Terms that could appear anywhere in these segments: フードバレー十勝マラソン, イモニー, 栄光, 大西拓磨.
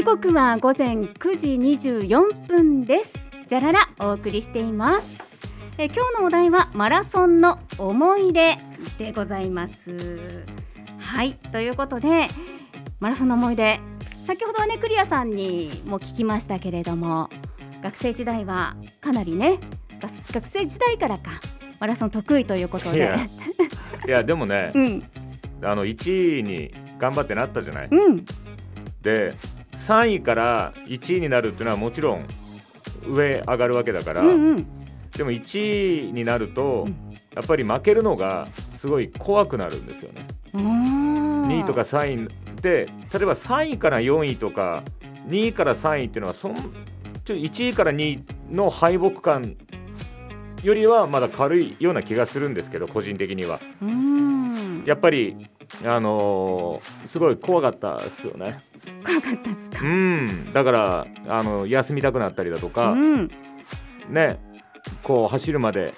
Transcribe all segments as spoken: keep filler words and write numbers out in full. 時刻は午前くじにじゅうよんぷんです。じゃららお送りしています。え今日のお題はマラソンの思い出でございます。はいということでマラソンの思い出、先ほどはねクリアさんにも聞きましたけれども、学生時代はかなりね、学生時代からかマラソン得意ということで、いや、 いやでもね、うん、あのいちいに頑張ってなったじゃない、うん、でさんいからいちいになるっていうのはもちろん上上がるわけだから、うんうん、でもいちいになるとやっぱり負けるのがすごい怖くなるんですよね。にいとかさんいで、例えばさんいからよんいとかにいからさんいっていうのはそんちょいちいからにいの敗北感よりはまだ軽いような気がするんですけど、個人的にはうーんやっぱり、あのー、すごい怖かったですよね。怖かったですか。うんだからあの休みたくなったりだとか、うん、ねこう走るまで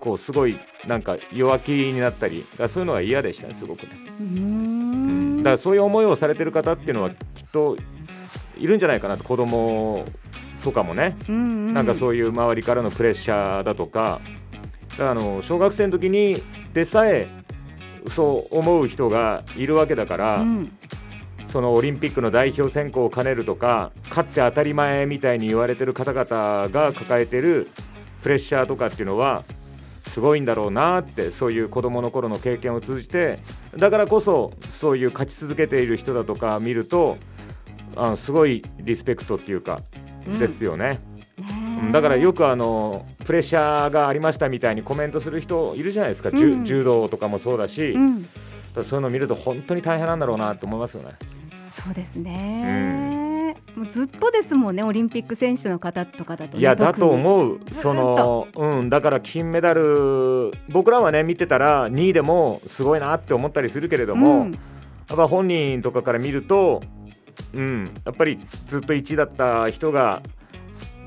こうすごいなんか弱気になったり、だからそういうのが嫌でしたね、すごくね。うーんだからそういう思いをされてる方っていうのはきっといるんじゃないかなと。子供とかもね、うんうん、なんかそういう周りからのプレッシャーだとか、だからあの小学生の時にでさえそう思う人がいるわけだから、うん、そのオリンピックの代表選考を兼ねるとか、勝って当たり前みたいに言われてる方々が抱えてるプレッシャーとかっていうのはすごいんだろうなって、そういう子どもの頃の経験を通じて、だからこそそういう勝ち続けている人だとか見るとあのすごいリスペクトっていうかですよね、うん、ねだからよくあのプレッシャーがありましたみたいにコメントする人いるじゃないですか、うん、柔道とかもそうだし、うん、だからそういうのを見ると本当に大変なんだろうなと思いますよね。そうですね、うん、もうずっとですもんね、オリンピック選手の方とかだと、ね、いやだと思う。その、うん、だから金メダル僕らはね見てたらにいでもすごいなって思ったりするけれども、うん、やっぱ本人とかから見るとうん、やっぱりずっといちいだった人が、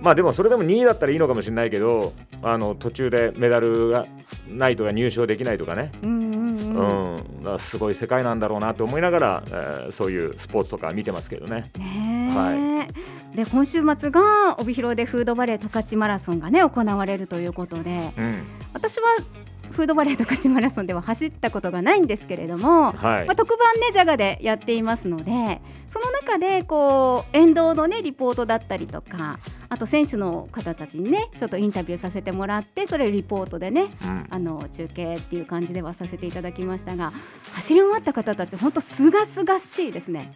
まあでもそれでもにいだったらいいのかもしれないけど、あの途中でメダルがないとか入賞できないとかね、うんうんうんうん、だからすごい世界なんだろうなと思いながら、えー、そういうスポーツとか見てますけどね。ねはい、で今週末が帯広でフードバレー十勝マラソンがね行われるということで、うん、私はフードバレー十勝マラソンでは走ったことがないんですけれども、はいまあ、特番ねジャガでやっていますので、その中でこう沿道のねリポートだったりとか、あと選手の方たちにねちょっとインタビューさせてもらって、それリポートでね、うん、あの中継っていう感じではさせていただきましたが、走り終わった方たち本当すがすがしいですね。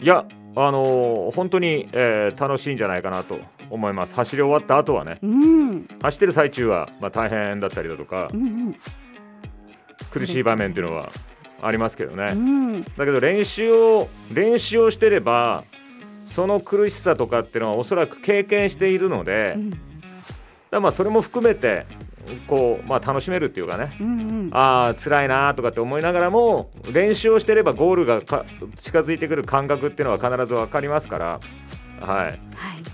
いやあのー、本当に、えー、楽しいんじゃないかなと思います。走り終わった後はね、うん、走ってる最中は、まあ、大変だったりだとか、うんうん、苦しい場面っていうのはありますけどね、うん、だけど練習を練習をしてればその苦しさとかっていうのはおそらく経験しているので、うん、だまあそれも含めてこう、まあ、楽しめるっていうかね、うんうん、ああ辛いなとかって思いながらも練習をしてればゴールがか近づいてくる感覚っていうのは必ず分かりますから、はいはい、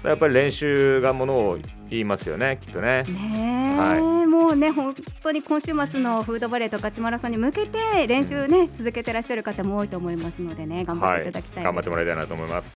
やっぱり練習がものを言いますよね、きっとね。ね、はい、もうね本当に今週末のフードバレー十勝マラソンに向けて練習ね、うん、続けてらっしゃる方も多いと思いますのでね、頑張っていただきたいです、はい、頑張ってもらいたいなと思います。